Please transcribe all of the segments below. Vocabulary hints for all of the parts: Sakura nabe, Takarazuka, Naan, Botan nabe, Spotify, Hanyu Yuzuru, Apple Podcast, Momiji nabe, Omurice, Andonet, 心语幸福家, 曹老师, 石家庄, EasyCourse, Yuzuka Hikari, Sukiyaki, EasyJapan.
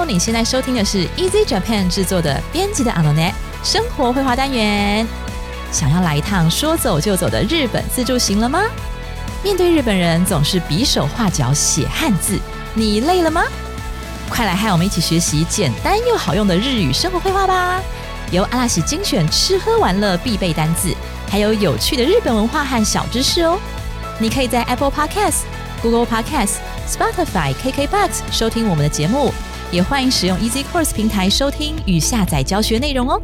喽！你现在收听的是 EasyJapan 制作的编辑的 Andonet 生活绘画单元。想要来一趟说走就走的日本自助行了吗？面对日本人总是比手画脚写汉字，你累了吗？快来和我们一起学习简单又好用的日语生活绘画吧！由阿拉喜精选吃喝玩乐必备单字，还有有趣的日本文化和小知识哦。你可以在 Apple Podcast、Google Podcasts、Spotify、KKBOX 收听我们的节目，也欢迎使用 EasyCourse 平台收听与下载教学内容哦。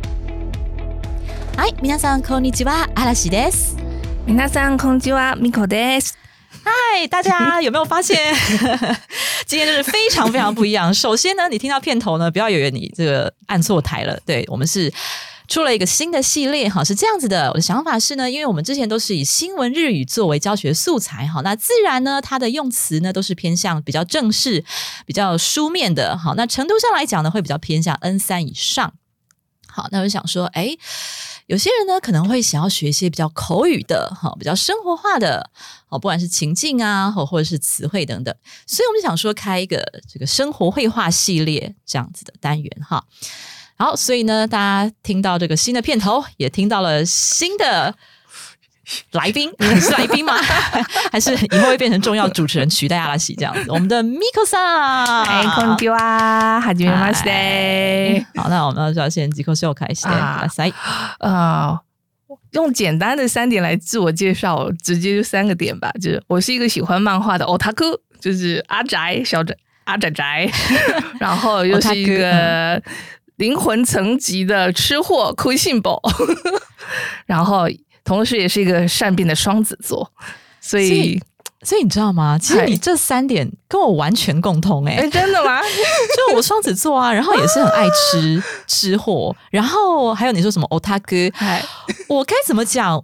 はい、皆さんこんにちは、阿拉喜です。皆さんこんにちは、ミコです。嗨，大家有没有发现今天就是非常非常不一样。首先呢，你听到片头呢，不要以为你这个按错台了，对，我们是出了一个新的系列哈，是这样子的。我的想法是呢，因为我们之前都是以新闻日语作为教学素材哈，那自然呢它的用词呢都是偏向比较正式、比较书面的，好，那程度上来讲呢会比较偏向 N3 以上。好，那我就想说有些人呢可能会想要学一些比较口语的、比较生活化的，不管是情境啊或者是词汇等等，所以我们就想说开一个这个生活绘画系列这样子的单元哈。好，所以呢大家听到这个新的片头，也听到了新的来宾，你是来宾吗？还是以后会变成重要主持人取代阿拉喜这样子？我们的 Miko-san， こんにちは，はじめまして。好，那我们就要先自己紹介してください。用简单的3点来自我介绍，直接就3个点吧。就是我是一个喜欢漫画的 otaku， 就是阿宅小宅阿宅宅，然后又是一个灵魂层级的吃货亏信宝，然后。同时也是一个善变的双子座，所以你知道吗？其实你这3点跟我完全共通真的吗？就我双子座啊，然后也是很爱吃吃货，然后还有你说什么 otaku， 我该怎么讲？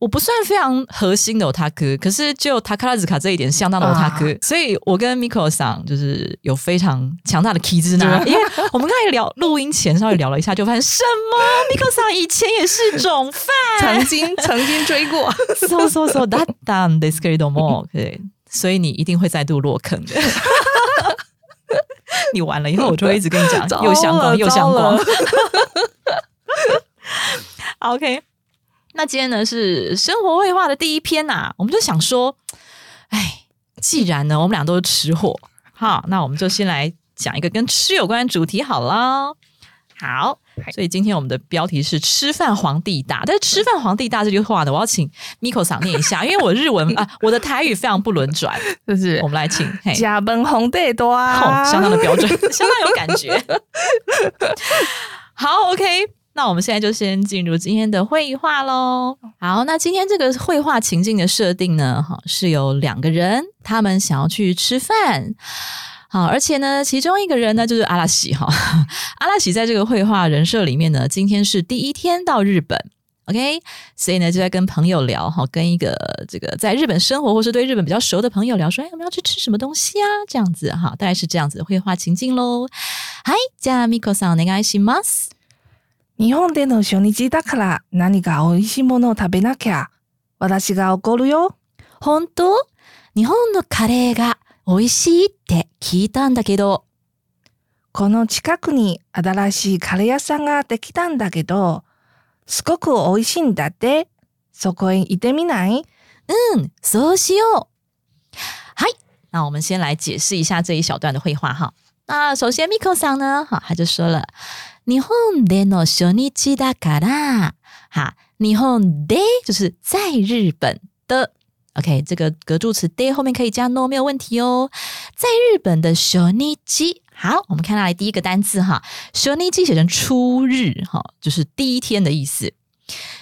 我不算非常核心的 otaku， 可是就 Takarazuka 这一点相当的 otaku，所以我跟 Miko-san 就是有非常强大的 key 之呢，因为我们刚才录音前稍微聊了一下，就发现什么 Miko-san 以前也是种饭，曾经追过，そうだったんですけれども，对，所以你一定会再度落坑的。你完了以后，我就会一直跟你讲，又相光。OK。那今天呢是生活绘画的第一篇啊，我们就想说既然呢我们俩都是吃货哈，那我们就先来讲一个跟吃有关的主题好了。好，所以今天我们的标题是吃饭皇帝大，但是吃饭皇帝大这句话呢，我要请 Miko-san 念一下，因为我日文我的台语非常不轮转，就是我们来请吃饭皇帝大，相当的标准，相当有感觉。好 OK，那我们现在就先进入今天的绘画咯。好，那今天这个绘画情境的设定呢，是有2个人，他们想要去吃饭。好，而且呢，其中一个人呢就是阿拉喜哈。阿拉喜在这个绘画人设里面呢，今天是第1天到日本。OK， 所以呢就在跟朋友聊，跟一个这个在日本生活或是对日本比较熟的朋友聊说，我们要去吃什么东西啊？这样子哈，大概是这样子的绘画情境咯。はい、じゃあMiko-sanお願いします。日本での初日だから何か美味しいものを食べなきゃ。私が怒るよ。本当？日本のカレーが美味しいって聞いたんだけど。この近くに新しいカレー屋さんができたんだけど、すごく美味しいんだって。そこへ行ってみない？うん、そうしよう。はい、那我们先来解释一下这一小段的绘画哈。那首先 Miko-san 呢，他就说了。日本での初日だから，哈，日本で就是在日本的 ，OK， 这个格助词で后面可以加 no 没有问题哦。在日本的初日，好，我们看到来第1个单字哈，初日写成初日哈，就是第1天的意思。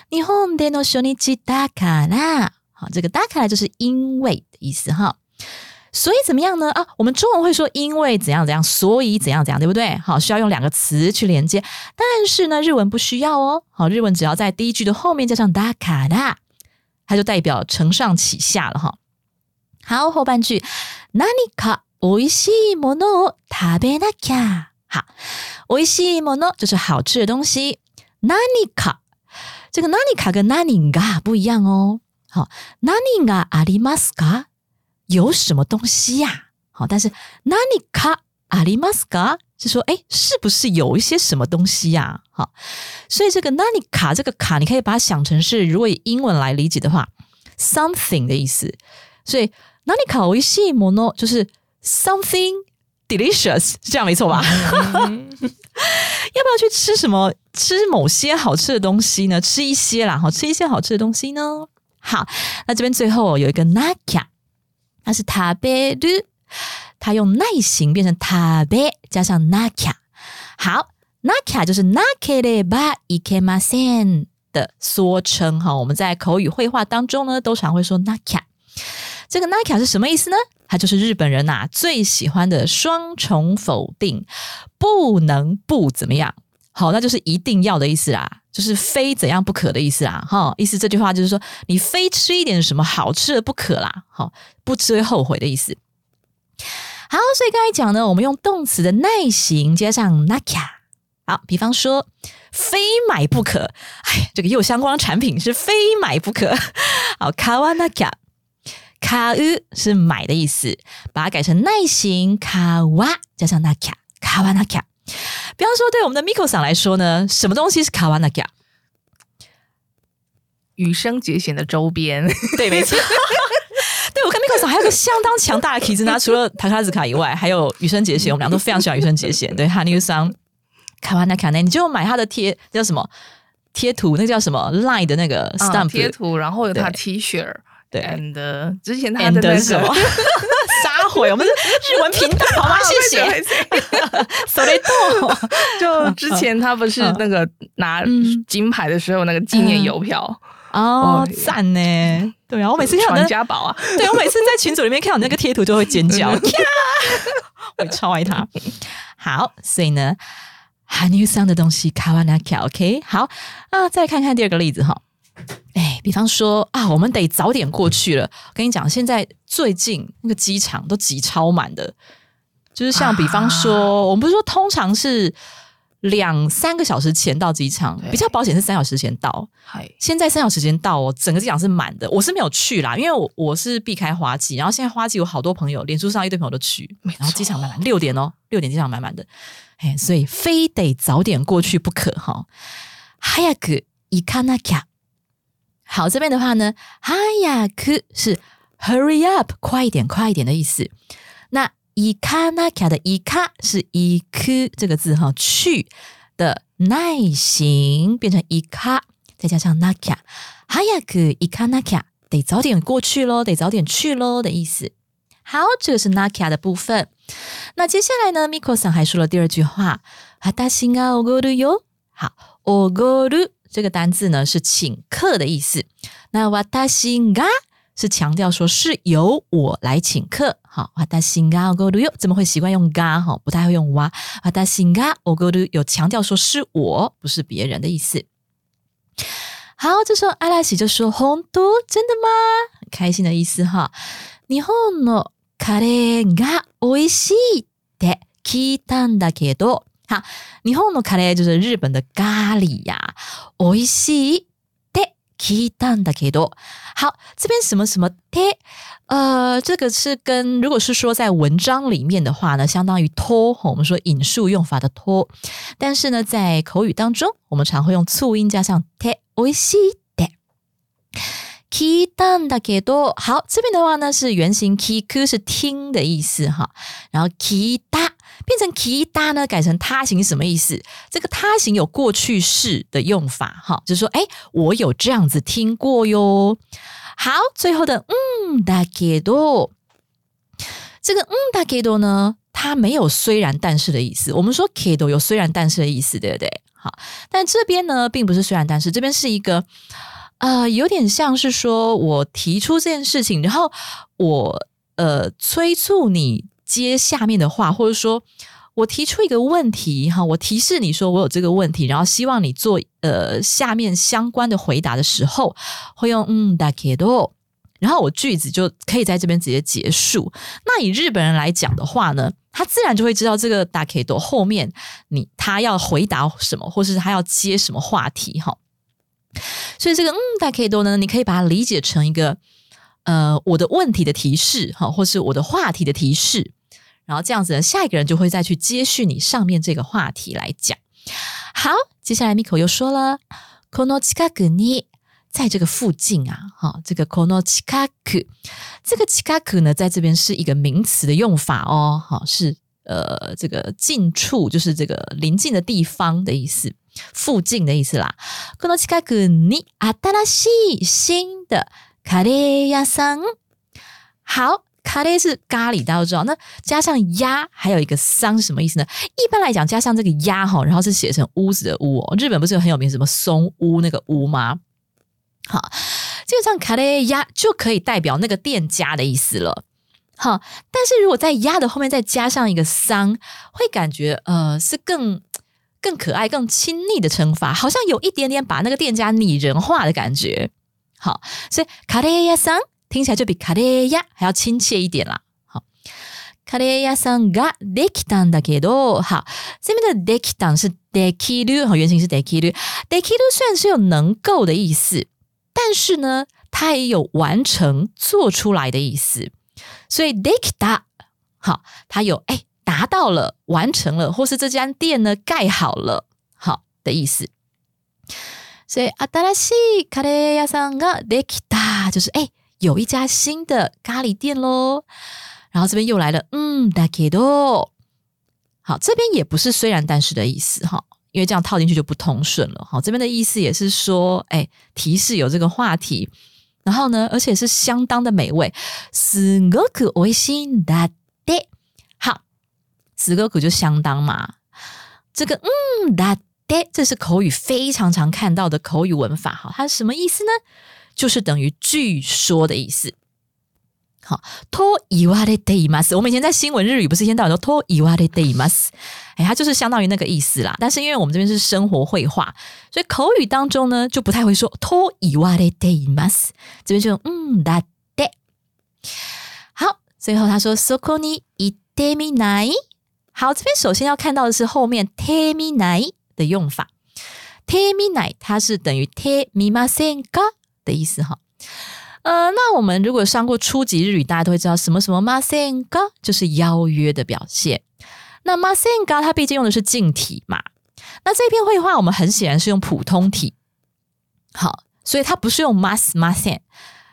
日本での初日だから，好，这个だから就是因为的意思哈。所以怎么样呢？啊，我们中文会说因为怎样怎样，所以怎样怎样，对不对？好，需要用2个词去连接。但是呢，日文不需要哦。好，日文只要在第一句的后面加上だから，它就代表承上启下了哈。好，后半句，何か美味しいものを食べなきゃ。好，美味しいもの就是好吃的东西。何か，这个何か跟何が不一样哦。好，何がありますか？有什么东西呀？好，但是何かありますか？是说诶是不是有一些什么东西啊，好，所以这个 nani ka 这个卡你可以把它想成是如果以英文来理解的话 something 的意思，所以 nani ka oishii mono 就是 something delicious， 这样没错吧？要不要去吃什么，吃某些好吃的东西呢？吃一些啦，吃一些好吃的东西呢。好，那这边最后有一个 naki， 它是 taberu， 它用奈形变成 tabe 加上 naki。 好， naki 就是 nakereba ikemasen 的缩称，我们在口语绘画当中呢都常会说 naki。 这个 naki 是什么意思呢？它就是日本人啊最喜欢的双重否定，不能不怎么样，好，那就是一定要的意思啦，就是非怎样不可的意思啦，意思这句话就是说你非吃一点什么好吃的不可啦，不吃会后悔的意思。好，所以刚才讲呢，我们用动词的奈形加上 naka， 好，比方说非买不可，哎，这个柚香光产品是非买不可，好，買わなきゃ，卡乌是买的意思，把它改成耐心卡哇加上那卡卡哇那卡。比方说对我们的 Miko 桑来说呢，什么东西是卡哇那卡？羽生结弦的周边，对，没错。对，我跟 Miko 桑还有个相当强大的棋子呢，除了塔卡兹卡以外，还有羽生结弦，我们俩都非常喜欢羽生结弦。对，哈尼乌桑卡哇那卡呢，你就买他的贴叫什么贴图？那个叫什么 Line 的那个 stamp 贴图，然后有他 T 恤。对 ，and 之前他的那什么撒谎，我们是日文频道好吗？谢谢。所以就之前他不是那个拿金牌的时候那个纪念邮票哦，赞呢！对啊，我每次看到传家宝啊，对我每次在群组里面看到那个贴图就会尖叫，我超爱他。好，所以呢，韩愈上的东西買わなきゃ ，OK， 好啊，再看看第二个例子哈。哎，比方说啊，我们得早点过去了。我跟你讲，现在最近那个机场都挤超满的，就是像比方说，我们不是说通常是2-3个小时前到机场，比较保险是3小时前到。现在3小时前到哦，整个机场是满的。我是没有去啦，因为我是避开花季，然后现在花季有好多朋友，脸书上一堆朋友都去，然后机场满满，6点哦，6点机场满满的。哎，所以非得早点过去不可哈。早く行かなきゃ。好，这边的话呢，早く是 hurry up 快一点快一点的意思。那行かなきゃ的行か是行く这个字哈，去的耐心变成行か，再加上なきゃ，早く行かなきゃ得早点过去咯，得早点去咯的意思。好，这个是なきゃ的部分。那接下来呢 ，Miko さん还说了第二句话，私がおごるよ。好，おごる。这个单字呢是请客的意思，那私が是强调说是由我来请客。好，私がおごるよ怎么会习惯用が，不太会用わ。私がおごるよ强调说是我不是别人的意思。好，这时候嵐就说本当真的吗？开心的意思哈。日本のカレーが美味しいって聞いたんだけど。好，日本のカレー就是日本的咖喱呀，美味しいって聞いたんだけど。好，这边什么什么って，这个是跟如果是说在文章里面的话呢，相当于と，我们说引述用法的と。但是呢，在口语当中，我们常会用促音加上って，美味しいって。聞いたんだけど，好，这边的话呢是原型聞く是听的意思哈，然后聞いた。变成きいた呢，改成他形什么意思？这个他形有过去式的用法，就是说，我有这样子听过哟。好，最后的だけど，这个だけど呢，它没有虽然但是的意思。我们说けど有虽然但是的意思，对不对？好，但这边呢，并不是虽然但是，这边是一个有点像是说我提出这件事情，然后我催促你。接下面的话，或者说我提出一个问题哈，我提示你说我有这个问题，然后希望你做下面相关的回答的时候，会用だけど，然后我句子就可以在这边直接结束。那以日本人来讲的话呢，他自然就会知道这个だけど后面他要回答什么，或是他要接什么话题哈。所以这个だけど呢，你可以把它理解成一个我的问题的提示哈，或是我的话题的提示。然后这样子呢，下一个人就会再去接续你上面这个话题来讲。好，接下来 Miko 又说了この近くに，在这个附近啊，这个この近く，这个近く呢，在这边是一个名词的用法哦，是这个近处，就是这个临近的地方的意思，附近的意思啦。この近くに新しい新的カレー屋さん。好，咖喱是咖喱，大家都知道。那加上鸭，还有一个桑是什么意思呢？一般来讲，加上这个鸭，然后是写成屋子的屋哦。日本不是有很有名什么松屋那个屋吗？好，基本上咖喱鸭就可以代表那个店家的意思了。好，但是如果在鸭的后面再加上一个桑，会感觉是更可爱、更亲昵的称法，好像有一点点把那个店家拟人化的感觉。好，所以咖喱鸭桑。听起来就比カレー屋还要亲切一点啦。好，カレー屋さんができたんだけど，好，这边的できたん是できる，原型是できる。できる虽然是有能够的意思，但是呢，它也有完成、做出来的意思。所以できた，好，它有达到了、完成了，或是这家店呢盖好了，好的意思。所以新しいカレー屋さんができた，就是有一家新的咖喱店咯。然后这边又来了だけど，好，这边也不是虽然但是的意思，因为这样套进去就不通顺了。好，这边的意思也是说提示有这个话题，然后呢而且是相当的美味，すごく美味しいんだって。好，すごく就相当嘛，这个だって这是口语非常常看到的口语文法。好，它是什么意思呢？就是等于据说的意思。好，と言われています。我们以前在新闻日语不是一天到晚说と言われています，它就是相当于那个意思啦。但是因为我们这边是生活绘画，所以口语当中呢就不太会说と言われています，这边就用だって。好，最后他说そこに行ってみない。好，这边首先要看到的是后面てみない的用法。てみない它是等于てみませんか的意思。那我们如果上过初级日语，大家都会知道什么什么ませんか就是邀约的表现。那ませんか它毕竟用的是近体嘛，那这篇绘画我们很显然是用普通体，好，所以它不是用ますません，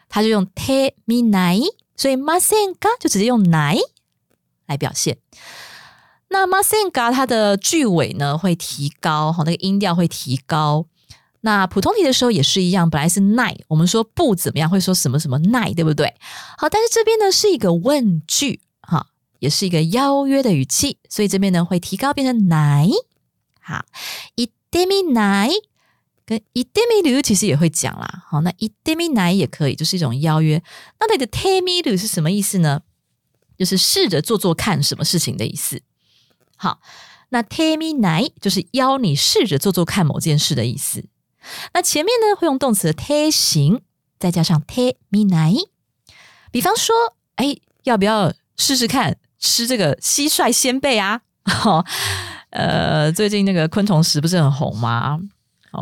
它就用てみない，所以ませんか就直接用ない来表现。那ませんか它的句尾呢会提高，那个音调会提高。那普通题的时候也是一样，本来是ない，我们说不怎么样会说什么什么ない，对不对？好，但是这边呢是一个问句，也是一个邀约的语气，所以这边呢会提高变成ない。好，行ってみない跟行ってみる其实也会讲啦。好，那行ってみない也可以，就是一种邀约。那它的てみる是什么意思呢？就是试着做做看什么事情的意思。好，那てみない就是邀你试着做做看某件事的意思。那前面呢会用动词的て形再加上てみない，比方说要不要试试看吃这个蟋蟀鲜贝啊，最近那个昆虫食不是很红吗？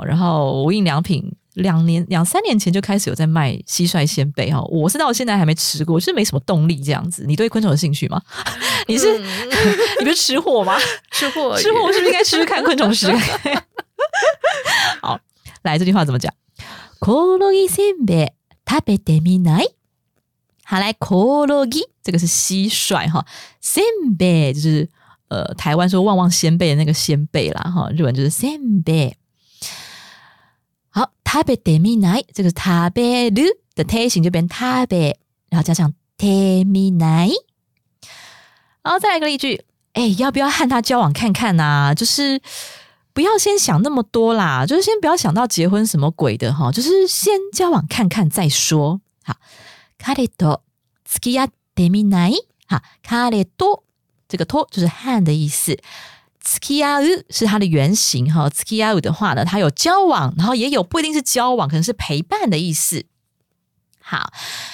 然后无印良品两三年前就开始有在卖蟋蟀鲜贝，我是到现在还没吃过，就是没什么动力这样子。你对昆虫有兴趣吗？你不是吃货吗？吃货我是不是应该吃吃看昆虫食？好，来这句话怎么讲？コオロギせんべい食べてみない？好，来コオロギ这个是蟋蟀哈，せんべい就是台湾说旺旺仙贝的那个仙贝啦哈，日文就是せんべい。好，食べてみない这个是食べる的て形就变食べ，然后加上てみない。然后再来一个例句，要不要和他交往看看啊？就是不要先想那么多啦，就是先不要想到结婚什么鬼的，就是先交往看看再说。好，彼と付き合ってみない？好，彼と这个と就是和的意思，付き合う是它的原型，付き合う的话呢，它有交往，然后也有不一定是交往，可能是陪伴的意思。好，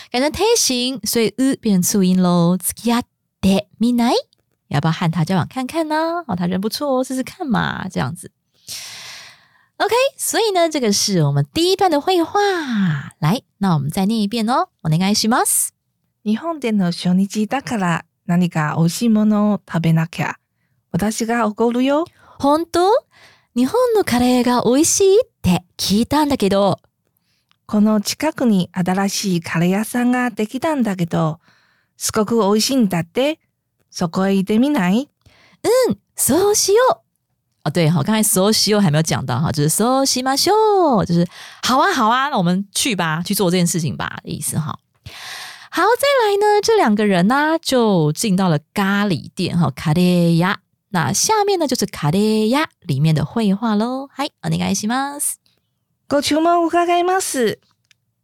改成て形，所以变成促音咯。付き合ってみない？要不要和他交往看看呢？他人不错，试试看嘛，这样子。OK， 所以呢，这个是我们第一段的绘画。来，那我们再念一遍哦。お願いします。日本での初日だから何か美味しいものを食べなきゃ。私が怒るよ。本当？日本のカレーが美味しいって聞いたんだけど。この近くに新しいカレー屋さんができたんだけど、すごく美味しいんだって。そこへ行ってみない？うん、そうしよう。哦，对，好，刚才そうしよう还没有讲到哈，就是そうしましょう，就是好啊好啊，那我们去吧，去做这件事情吧的意思哈。好，再来呢，这两个人呢就进到了咖喱店哈，カレー屋。那下面呢就是カレー屋里面的绘画喽。はい、お願いします。ご注文伺います。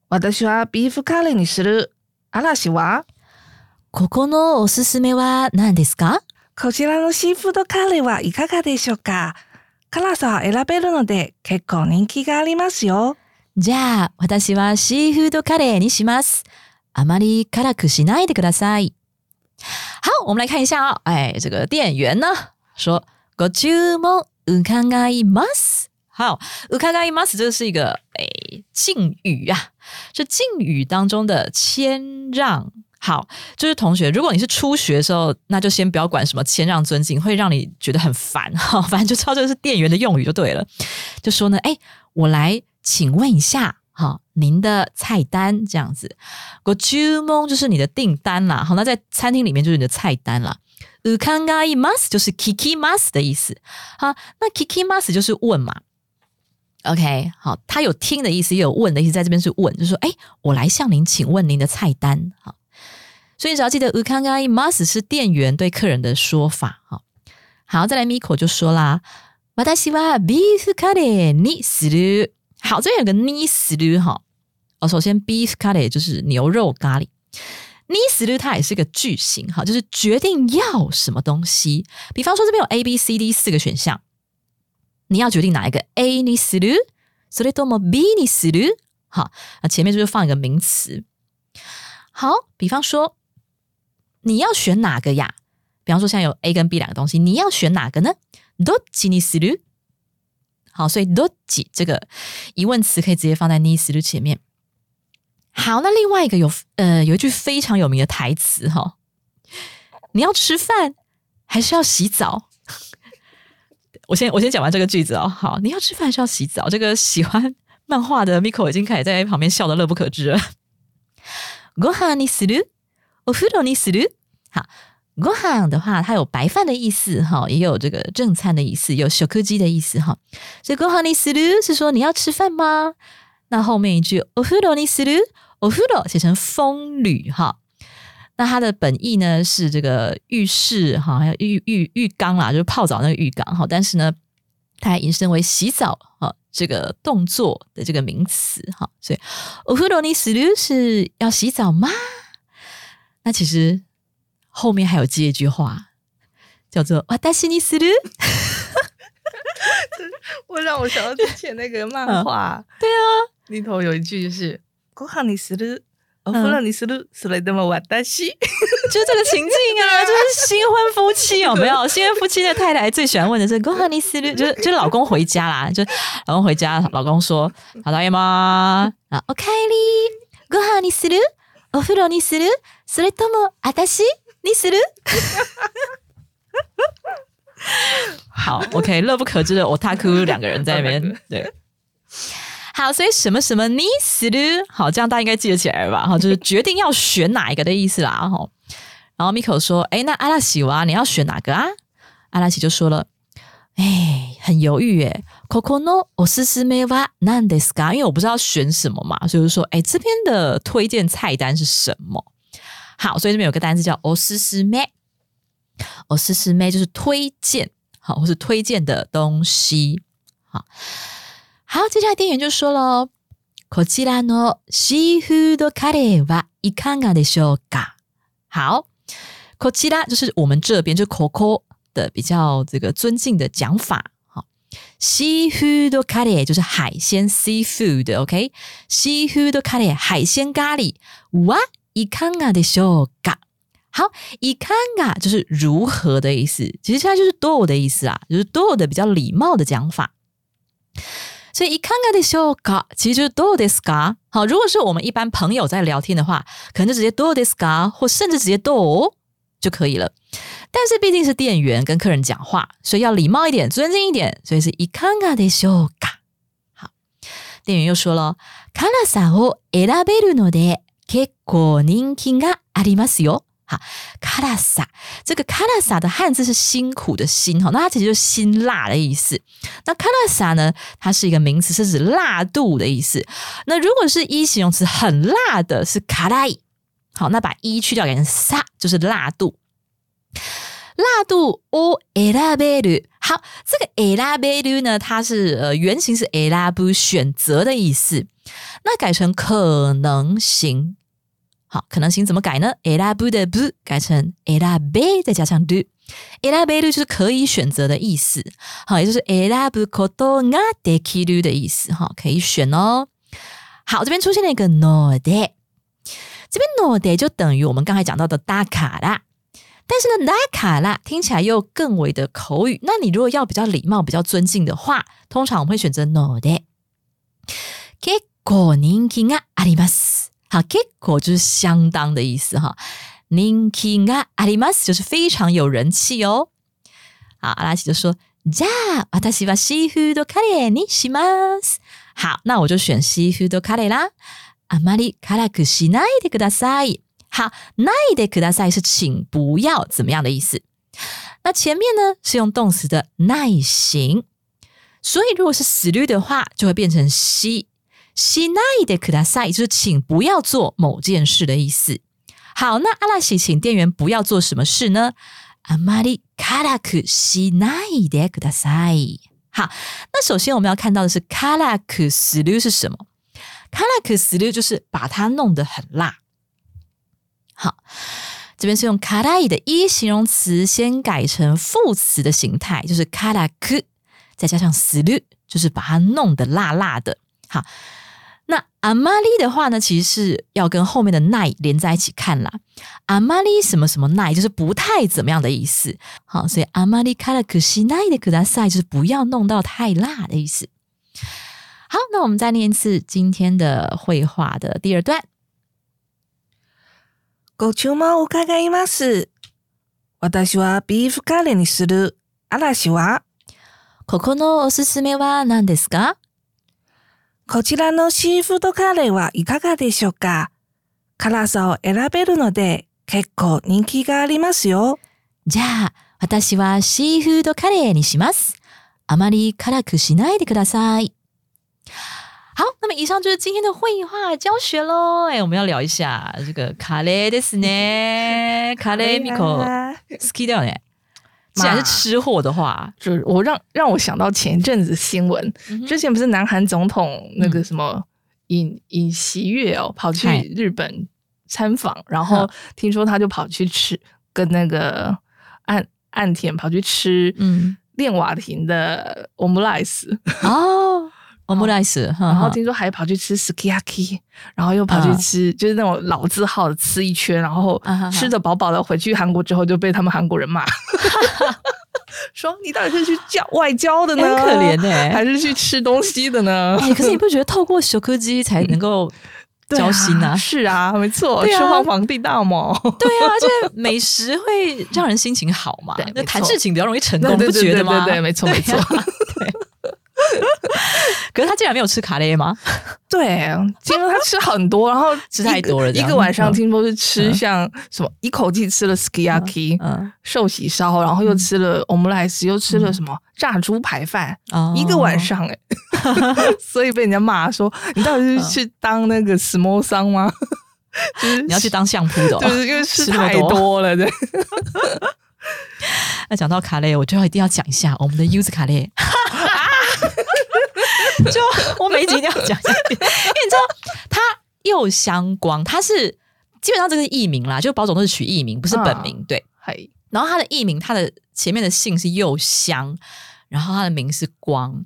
私はビーフカレーにする。嵐は？ここのおすすめは何ですか？こちらのシーフードカレーはいかがでしょうか？辛さは選べるので結構人気がありますよ。じゃあ私はシーフードカレーにします。あまり辛くしないでください。好，我们来看一下哦。哎，这个店员呢说ご注文伺います。好，伺います这是一个敬语啊，是敬语当中的谦让。好，就是同学，如果你是初学的时候，那就先不要管什么谦让、尊敬，会让你觉得很烦。哈，反正就知道这是店员的用语就对了。就说呢，哎，我来请问一下，哈，您的菜单这样子。ご注文就是你的订单啦，好，那在餐厅里面就是你的菜单啦。伺います就是聞きます的意思。好，那聞きます就是问嘛。OK， 好，他有听的意思，也有问的意思，在这边是问，就说，哎，我来向您请问您的菜单，好。所以只要记得 伺います 是店员对客人的说法。好，再来 Miko 就说啦，私はビーフカレーにする。好，这边有个にする哈。哦，首先 beef curry 就是牛肉咖喱，にする它也是个句型，好，就是决定要什么东西。比方说这边有 A、B、C、D 四个选项，你要决定哪一个 A にする，それとも B にする。好，前面就是放一个名词。好，比方说。你要选哪个呀？比方说现在有 A 跟 B 两个东西，你要选哪个呢？どっちにする？好，所以どっち这个疑问词可以直接放在にする前面。好，那另外一个有一句非常有名的台词哈、哦，你要吃饭还是要洗澡？我先讲完这个句子哦。好，你要吃饭还是要洗澡？这个喜欢漫画的 Miko 已经开始在旁边笑得乐不可支了。ご飯にする？お風呂にする？好，ご飯的话，它有白饭的意思，也有这个正餐的意思，有食事的意思，所以ご飯にする是说你要吃饭吗？那后面一句お風呂にする，お風呂写成风吕，那它的本意呢是这个浴室，还有浴缸啦，就是泡澡那个浴缸，但是呢，它还引申为洗澡这个动作的这个名词，所以お風呂にする是要洗澡吗？那其实后面还有接一句话，叫做私にする。我让我想到之前那个漫画，对啊，里头有一句就是ご飯にする、お風呂にする、それとも私。就是这个情境啊，就是新婚夫妻有没有？新婚夫妻的太太最喜欢问的是ご飯にする，就是老公回家啦，就老公回家，老公说好大爷吗？啊，おかえり、ご飯にする。お風呂にする？それとも私にする？好 ，OK， 乐不可支的otaku两个人在那边对。好，所以什么什么にする？好，这样大家应该记得起来吧？哈，就是决定要选哪一个的意思啦。哈，然后 Miko 说：“哎，那阿拉西娃你要选哪个啊？”阿拉西就说了：“哎，很犹豫耶。ここのおすすめは何ですか？因为我不知道选什么嘛，所以就说，哎，这边的推荐菜单是什么？好，所以这边有个单词叫おすすめ，おすすめ就是推荐，好，或是推荐的东西。好，好，接下来店员就说了，こちらのシーフードカレーはいかがでしょうか？好，こちら就是我们这边，就是ここ的比较这个尊敬的讲法。”Seafood curry 就是海鲜 seafood， OK？ Seafood curry 海鲜咖喱，哇，いかがでしょうか？好，いかが就是如何的意思，其实它就是どう的意思啊，就是どう的比较礼貌的讲法。所以いかがでしょうか其实就是どうですか。好，如果是我们一般朋友在聊天的话，可能就直接どうですか，或甚至直接どう就可以了。但是毕竟是店员跟客人讲话，所以要礼貌一点，尊敬一点，所以是いかがでしょうか。好，店员又说了，辛さを選べるので結構人気がありますよ。好，辛さ，这个辛さ的汉字是辛苦的辛，那它其实就是辛辣的意思。那辛さ呢，它是一个名词，是指辣度的意思。那如果是一形容词很辣的是辛い，好，那把一去掉改成さ，就是辣度。辣度を選べる，好，这个選べる呢，它是原型是選ぶ，选择的意思。那改成可能型，好，可能型怎么改呢？選ぶ的ぶ改成選べ再加上る，選べる就是可以选择的意思，好，也就是選ぶことができる的意思，好，可以选哦。好，这边出现了一个ので，这边ので就等于我们刚才讲到的だから。但是呢，だから听起来又更为的口语。那你如果要比较礼貌、比较尊敬的话，通常我们会选择ので。結構人気があります。好，結構就是相当的意思哈。人気があります就是非常有人气哦。好，阿拉奇就说：じゃあ私はシーフードカレーにします。好，那我就选シーフードカレー啦。あまり辛くしないでください。好，ないでください是请不要怎么样的意思。那前面呢是用动词的ない形，所以如果是死律的话，就会变成し。しないでください就是请不要做某件事的意思。好，那阿拉西请店员不要做什么事呢？あまり辛くしないでください。好，那首先我们要看到的是辛く死律是什么？辛く死律就是把它弄得很辣。好，这边是用辛い的一形容词先改成副词的形态，就是辛く再加上する，就是把它弄得辣辣的。好，那あまり的话呢，其实是要跟后面的ない连在一起看啦。あまり什么什么ない就是不太怎么样的意思。好，所以あまり辛くしないでください就是不要弄到太辣的意思。好，那我们再念一次今天的绘画的第二段。ご注文を伺います。私はビーフカレーにする。嵐は？ここのおすすめは何ですか？こちらのシーフードカレーはいかがでしょうか？辛さを選べるので結構人気がありますよ。じゃあ、私はシーフードカレーにします。あまり辛くしないでください。好，那么以上就是今天的绘画教学咯。我们要聊一下这个カレーですね。カレーミコ好きだよね。既然是吃货的话，就是我让我想到前一阵子新闻，之前不是南韩总统那个什么尹锡悦哦，跑去日本参访，然后听说他就跑去吃跟那个岸田跑去吃练瓦亭的オムライス哦。我们来吃，然后听说还跑去吃 Sukiyaki， 然后又跑去吃就是那种老字号吃一圈，然后吃的饱饱的回去韩国之后就被他们韩国人骂说你到底是去外交的呢，很可怜欸，还是去吃东西的呢？可是你不觉得透过食才能够交心啊？是啊，没错，吃荒皇帝大毛，对啊，就是美食会让人心情好嘛，那谈事情比较容易成功，不觉得吗？对，没错没错，对。可是他竟然没有吃卡雷吗？对，听说他吃很多，然后吃太多了，一个晚上听说是吃像什么，一口气吃了 sukiyaki 寿喜烧，然后又吃了 omelette， 又吃了什么炸猪排饭，一个晚上欸所以被人家骂说你到底是去当那个 small 桑吗？就是你要去当相扑的，就是因为吃太多了。对。那讲到卡雷，我最后一定要讲一下我们的 use 卡雷。就我每一集一定要讲，因为你知道他又香光，他是基本上这个是艺名啦，就宝总都是取艺名，不是本名，对。然后他的艺名，他的前面的姓是又香，然后他的名是光。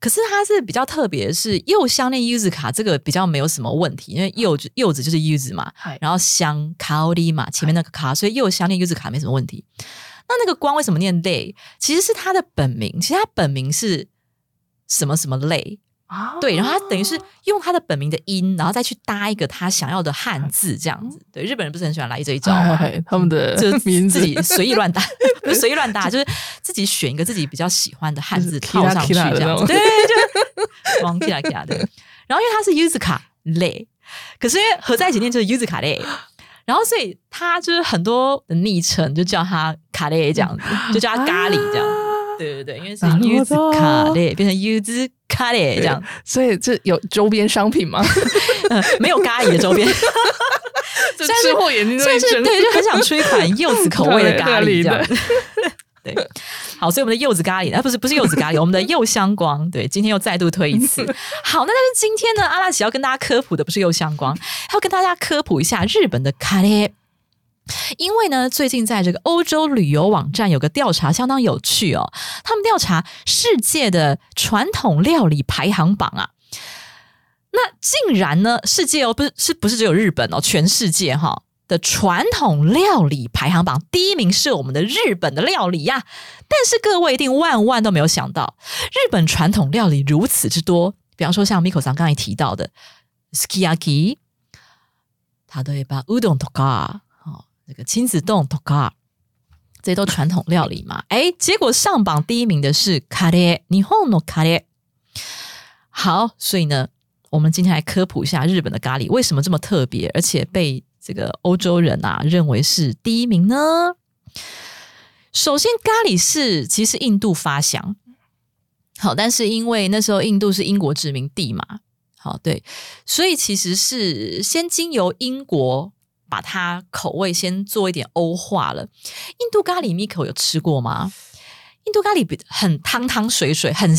可是他是比较特别的是，又香念柚子卡这个比较没有什么问题，因为柚子就是柚子嘛，然后香卡里嘛，前面那个卡，所以又香念柚子卡没什么问题。那个光为什么念累？其实是他的本名，其实他本名是。什么什么类，啊，对，然后他等于是用他的本名的音，然后再去搭一个他想要的汉字，这样子。对，日本人不是很喜欢来这一招吗？他们的名字自己随意乱搭，不是随意乱搭，就是自己选一个自己比较喜欢的汉字套上去这样子。对，就王 kira kira 的。然后因为他是 Yuzuka 类，可是因为合在一起念就是 Yuzuka 类。然后所以他就是很多的昵称就叫他卡列这样子，就叫他咖喱这样子。对对对，因为是 Yuzu 卡列变成 Yuzu 咖喱这样，所以这有周边商品吗？没有咖喱的周边，这吃货眼睛都一睁，对，就很想吃一款柚子口味的咖喱这样。对，好，所以我们的柚子咖喱，不是柚子咖喱，我们的柚香光。对，今天又再度推一次。好，那但是今天呢，阿拉奇要跟大家科普的不是柚香光，要跟大家科普一下日本的咖喱。因为呢，最近在这个欧洲旅游网站有个调查，相当有趣哦。他们调查世界的传统料理排行榜啊，那竟然呢，世界哦，不是只有日本哦，全世界哈、哦、的传统料理排行榜第一名是我们的日本的料理呀、啊。但是各位一定万都没有想到，日本传统料理如此之多，比方说像 Miko さん刚才提到的 Sukiyaki， 例えばうどんとか。这个亲子丼とか，这些都传统料理嘛。哎，结果上榜第一名的是カレー，日本のカレー。好，所以呢，我们今天来科普一下日本的咖喱为什么这么特别，而且被这个欧洲人啊认为是第一名呢？首先，咖喱是其实印度发祥，好，但是因为那时候印度是英国殖民地嘛，好对，所以其实是先经由英国。把它口味先做一点欧化了。印度咖喱 Miko 有吃过吗？印度咖喱很汤水水，很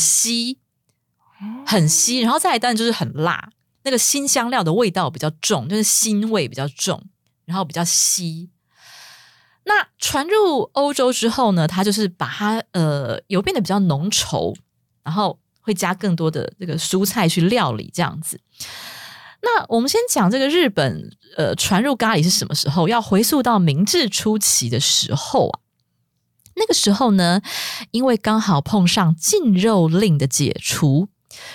稀，然后再来当然就是很辣，那个辛香料的味道比较重，就是辛味比较重，然后比较稀。那传入欧洲之后呢，它就是把它油变得比较浓稠，然后会加更多的这个蔬菜去料理这样子。那我们先讲这个日本传入咖喱是什么时候，要回溯到明治初期的时候啊。那个时候呢，因为刚好碰上禁肉令的解除。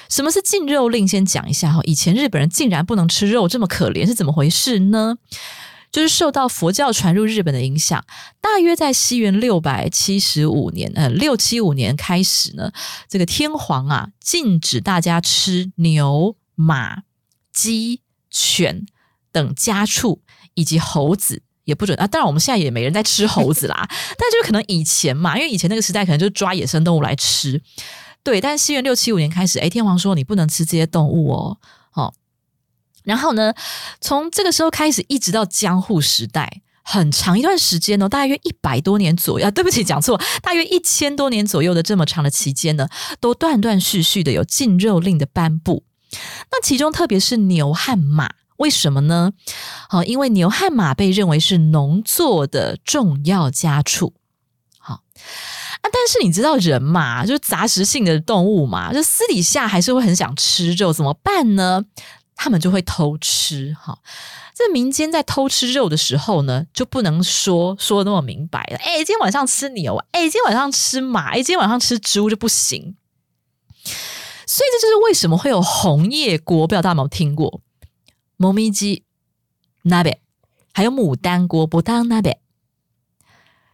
什么是禁肉令，先讲一下，以前日本人竟然不能吃肉，这么可怜，是怎么回事呢？就是受到佛教传入日本的影响，大约在西元675年开始呢，这个天皇啊禁止大家吃牛马鸡、犬等家畜以及猴子也不准啊！当然我们现在也没人在吃猴子啦，但就是可能以前嘛，因为以前那个时代可能就抓野生动物来吃，对。但是西元675年开始，天皇说你不能吃这些动物哦，哦。然后呢，从这个时候开始，一直到江户时代，很长一段时间哦，大约100多年左右啊，对不起，讲错，大约1000多年左右的这么长的期间呢，都断断续续的有禁肉令的颁布。那其中特别是牛和马，为什么呢？好，因为牛和马被认为是农作的重要家畜。好啊，但是你知道人嘛，就是杂食性的动物嘛，就私底下还是会很想吃肉，怎么办呢？他们就会偷吃。好，这民间在偷吃肉的时候呢，就不能说那么明白了。哎，今天晚上吃牛，哎，今天晚上吃马，哎，今天晚上吃猪就不行。所以这就是为什么会有红叶锅，不知道大家有没有听过？もみじ鍋，还有牡丹锅、牡丹鍋。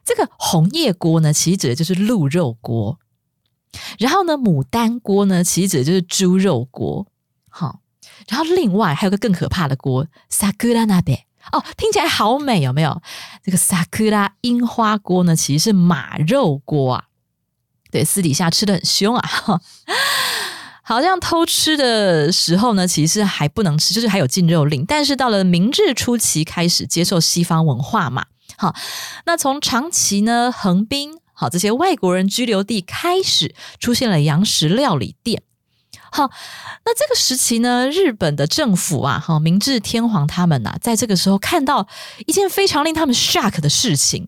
这个红叶锅呢，其实指的就是鹿肉锅。然后呢，牡丹锅呢，其实指的就是猪肉锅。好，然后另外还有个更可怕的锅，sakura鍋。哦，听起来好美，有没有？这个 sakura 樱花锅呢，其实是马肉锅啊。对，私底下吃得很凶啊。好像偷吃的时候呢，其实还不能吃，就是还有禁肉令。但是到了明治初期开始接受西方文化嘛，好，那从长崎呢、横滨，好这些外国人居留地开始出现了洋食料理店。好，那这个时期呢，日本的政府啊，好明治天皇他们啊，在这个时候看到一件非常令他们 shock 的事情。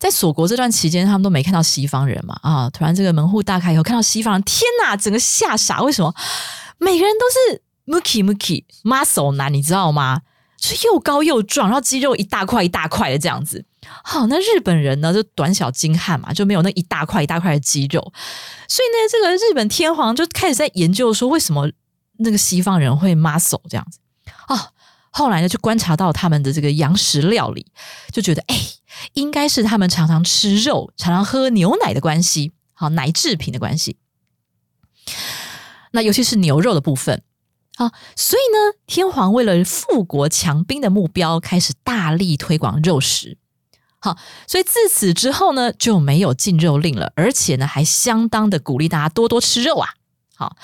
在锁国这段期间，他们都没看到西方人嘛，啊！突然这个门户大开以后，看到西方人，天哪，整个吓傻！为什么每个人都是 muki muscle 男，你知道吗？就是又高又壮，然后肌肉一大块一大块的这样子。好，那日本人呢就短小精悍嘛，就没有那一大块一大块的肌肉，所以呢这个日本天皇就开始在研究说为什么那个西方人会 muscle 这样子啊。后来呢就观察到他们的这个洋食料理，就觉得应该是他们常常吃肉常常喝牛奶的关系，好，奶制品的关系，那尤其是牛肉的部分啊，所以呢天皇为了富国强兵的目标开始大力推广肉食。好，所以自此之后呢就没有禁肉令了，而且呢还相当的鼓励大家多多吃肉啊。好，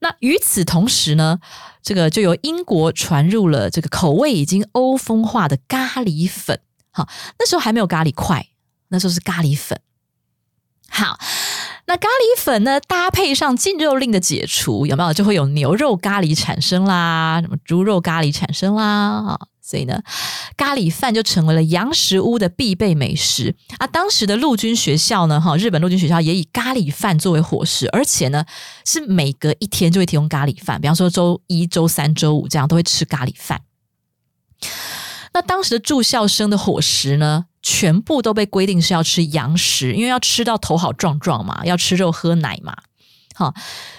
那与此同时呢这个就由英国传入了这个口味已经欧风化的咖喱粉。好，那时候还没有咖喱块，那时候是咖喱粉。好，那咖喱粉呢搭配上禁肉令的解除，有没有就会有牛肉咖喱产生啦，什么猪肉咖喱产生啦，所以呢咖喱饭就成为了洋食屋的必备美食啊。当时的陆军学校呢，日本陆军学校也以咖喱饭作为伙食，而且呢是每隔一天就会提供咖喱饭，比方说周一周三周五这样都会吃咖喱饭。那当时的住校生的伙食呢全部都被规定是要吃洋食，因为要吃到头好壮壮嘛，要吃肉喝奶嘛。好，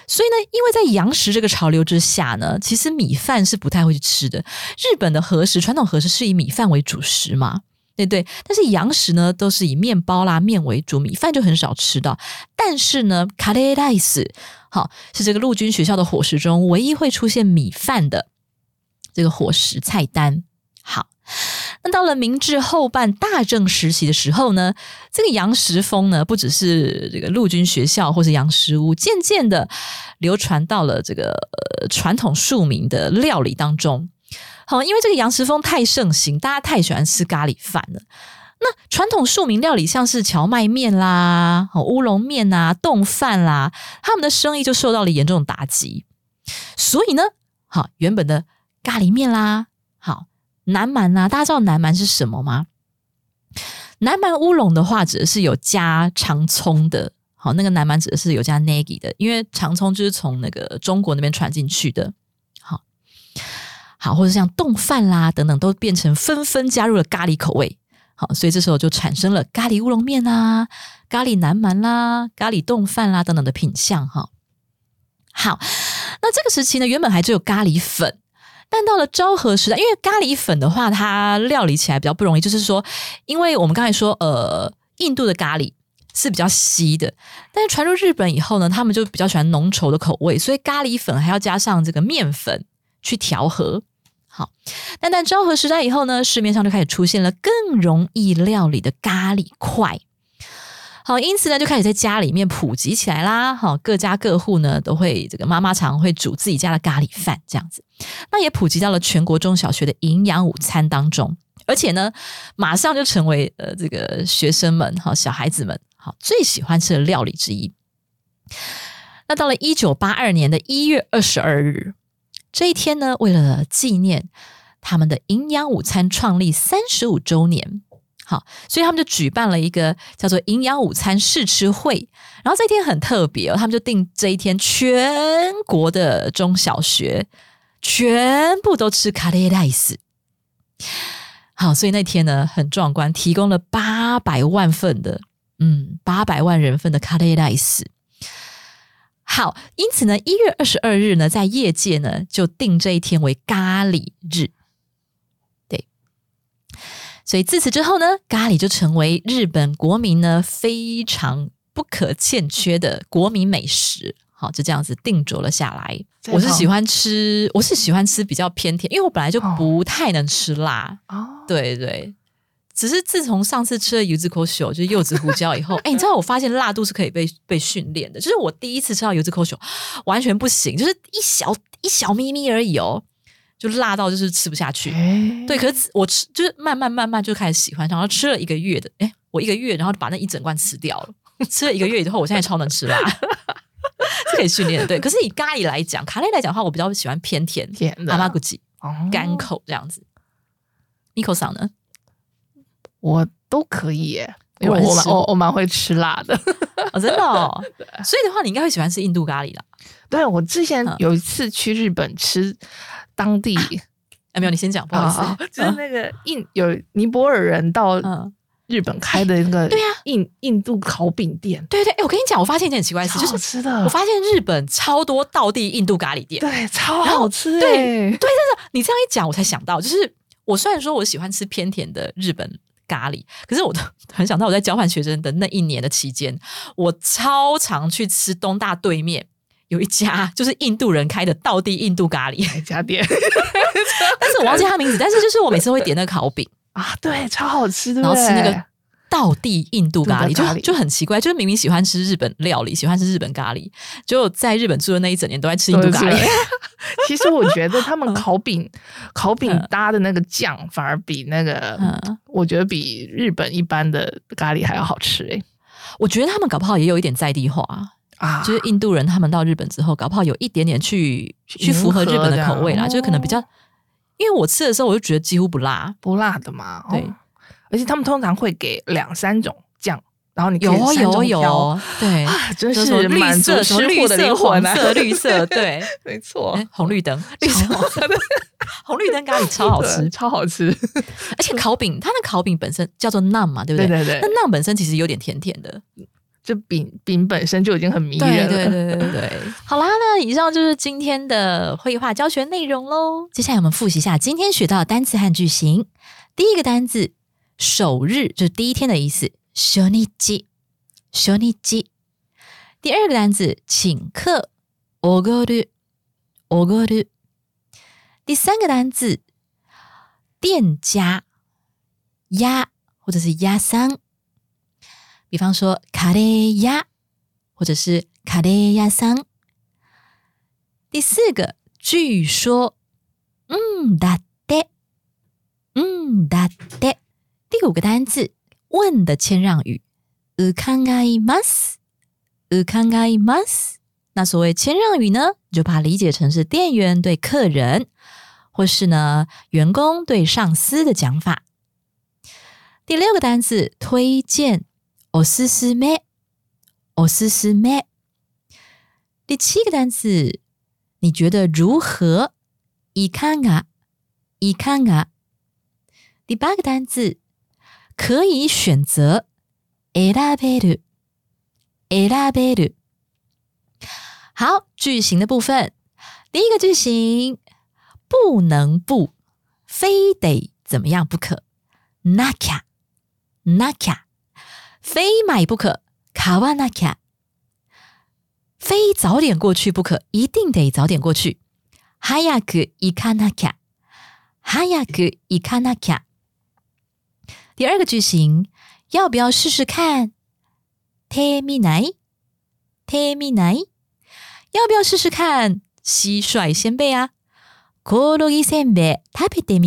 所以呢因为在洋食这个潮流之下呢，其实米饭是不太会去吃的，日本的和食传统和食是以米饭为主食嘛，对不对？但是洋食呢都是以面包啦面为主，米饭就很少吃到。但是呢カレーライス是这个陆军学校的伙食中唯一会出现米饭的这个伙食菜单。好，那到了明治后半大正时期的时候呢，这个洋食风呢不只是这个陆军学校或是洋食屋，渐渐的流传到了这个传统庶民的料理当中。好，因为这个洋食风太盛行，大家太喜欢吃咖喱饭了，那传统庶民料理像是荞麦面啦乌龙面啦冻饭啦，他们的生意就受到了严重打击。所以呢好，原本的咖喱面啦，好南蛮啊，大家知道南蛮是什么吗？南蛮乌龙的话指的是有加长葱的，好，那个南蛮指的是有加 negi 的，因为长葱就是从那个中国那边传进去的。好，好，或者像冻饭啦等等都变成纷纷加入了咖喱口味。好，所以这时候就产生了咖喱乌龙面啦、咖喱南蛮啦、咖喱冻饭啦等等的品项。好，那这个时期呢原本还只有咖喱粉，但到了昭和时代，因为咖喱粉的话它料理起来比较不容易，就是说因为我们刚才说印度的咖喱是比较稀的，但是传入日本以后呢他们就比较喜欢浓稠的口味，所以咖喱粉还要加上这个面粉去调和。好，但在昭和时代以后呢，市面上就开始出现了更容易料理的咖喱块。好，因此呢就开始在家里面普及起来啦。好，各家各户呢都会，这个妈妈常会煮自己家的咖喱饭这样子，那也普及到了全国中小学的营养午餐当中，而且呢马上就成为这个学生们小孩子们最喜欢吃的料理之一。那到了1982年的1月22日这一天呢，为了纪念他们的营养午餐创立35周年，好，所以他们就举办了一个叫做营养午餐试吃会，然后这一天很特别，他们就定这一天全国的中小学全部都吃カレーライス。好，所以那天呢很壮观，提供了800万份的800万人份的カレーライス。好，因此呢1月22日呢在业界呢就定这一天为咖喱日。所以自此之后呢，咖喱就成为日本国民呢非常不可欠缺的国民美食。好，就这样子定着了下来。我是喜欢吃比较偏甜，因为我本来就不太能吃辣。哦，对对，只是自从上次吃了EasyCourse就是柚子胡椒以后，你知道我发现辣度是可以被训练的。就是我第一次吃到EasyCourse完全不行，就是一小咪咪而已哦。就辣到就是吃不下去，对，可是我吃就是慢慢就开始喜欢，然后吃了1个月的，我1个月，然后把那一整罐吃掉了，吃了1个月以后，我现在超能吃辣，是可以训练的，对。可是以咖喱来讲的话，我比较喜欢偏甜，甜的，甘口，干口这样子。Nico 桑呢？我都可以耶，我蛮会吃辣的，真的哦。所以的话，你应该会喜欢吃印度咖喱啦。对，我之前有一次去日本吃。当地没有，你先讲，不好意思，就是那个有尼泊尔人到日本开的那个印度烤饼店，对对，我跟你讲，我发现一件很奇怪的事，就是吃的，我发现日本超多道地印度咖喱店，对，超好吃，对对，但是你这样一讲，我才想到，就是我虽然说我喜欢吃偏甜的日本咖喱，可是我都很想到我在交换学生的那一年的期间，我超常去吃东大对面有一家就是印度人开的道地印度咖喱那家店，但是我忘记他名字，但是就是我每次会点那个烤饼啊，对，超好吃，对不对？然后吃那个道地印度咖喱，就很奇怪，就是明明喜欢吃日本料理，喜欢吃日本咖喱，就在日本住的那一整年都在吃印度咖喱。其实我觉得他们烤饼搭的那个酱反而比那个，我觉得比日本一般的咖喱还要好吃欸。我觉得他们搞不好也有一点在地化啊，就是印度人他们到日本之后，搞不好有一点点去符合日本的口味啦，就是可能比较。因为我吃的时候我就觉得几乎不辣的嘛，对，而且他们通常会给2-3种酱，然后你可以3种，对，真是满足吃货的灵魂啊！绿色，对，没错，红绿灯，红绿灯咖喱超好吃，超好吃。而且烤饼，它那烤饼本身叫做 naan 嘛，对不对？对对对，那 naan 本身其实有点甜甜的。这饼本身就已经很迷人了，对。好啦，那以上就是今天的绘画教学内容咯。接下来我们复习一下今天学到的单词和句型。第一个单词，首日，就是第一天的意思，初日。第二个单词，请客，おごる。第三个单词，店家，や或者是やさん，比方说カレー屋或者是カレー屋さん。第四个，据说，だって。第五个单字，问的谦让语，うかがいます。那所谓谦让语呢，就把它理解成是店员对客人，或是呢员工对上司的讲法。第六个单字，推荐，おすすめ。第七个单词，你觉得如何？いかが。第八个单词，可以选择，選べる。好，句型的部分，第一个句型，不能不，非得怎么样不可，なきゃ。非买不可，買わなきゃ。非早点过去不可，一定得早点过去。早く行かなきゃ。第二个句型，要不要试试看？手見ない。要不要试试看？蟋蟀せんべい啊，コオロギせんべい食べて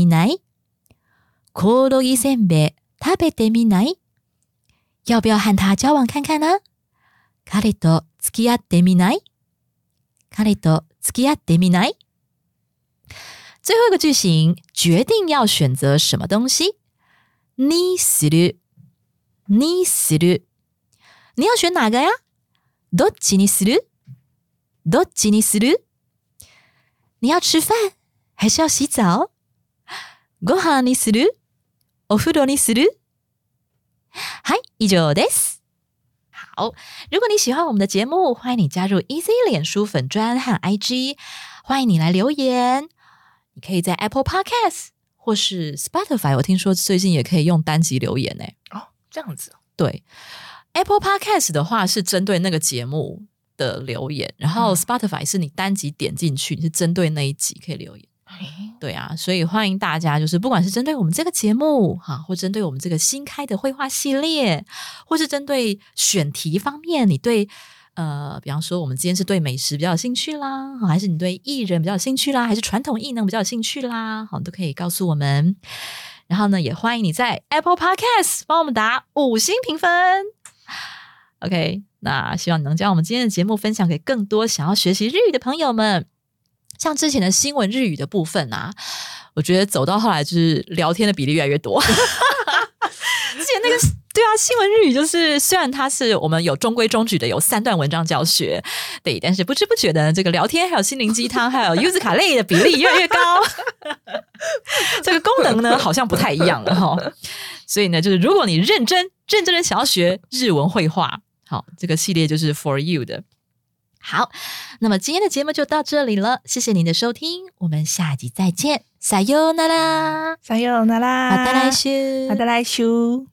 みない。要不要和他交往看看呢？彼と付き合ってみない。最后一个句型，决定要选择什么东西，にする。你要选哪个呀？どっちにする。你要吃饭还是要洗澡？ご飯にする。お風呂にする。嗨，以上です。好，如果你喜欢我们的节目，欢迎你加入 Easy 脸书粉专和 IG， 欢迎你来留言。你可以在 Apple Podcast 或是 Spotify， 我听说最近也可以用单集留言耶。哦，这样子。对， Apple Podcast 的话是针对那个节目的留言，然后 Spotify 是你单集点进去，你是针对那一集可以留言。对啊，所以欢迎大家，就是不管是针对我们这个节目或针对我们这个新开的绘画系列，或是针对选题方面，你对比方说我们今天是对美食比较有兴趣啦，还是你对艺人比较有兴趣啦，还是传统艺能比较有兴趣啦，好，你都可以告诉我们。然后呢，也欢迎你在 Apple Podcast 帮我们打5星评分。 OK， 那希望你能将我们今天的节目分享给更多想要学习日语的朋友们。像之前的新闻日语的部分啊，我觉得走到后来就是聊天的比例越来越多。之前那个，对啊，新闻日语就是虽然它是我们有中规中矩的有3段文章教学，对，但是不知不觉的这个聊天还有心灵鸡汤还有柚子卡类的比例越来越高。这个功能呢好像不太一样了齁。所以呢，就是如果你认真的想要学日文绘画，好，这个系列就是 for you 的。好，那么今天的节目就到这里了，谢谢您的收听，我们下集再见。さようなら，さようなら，また来週，また来週。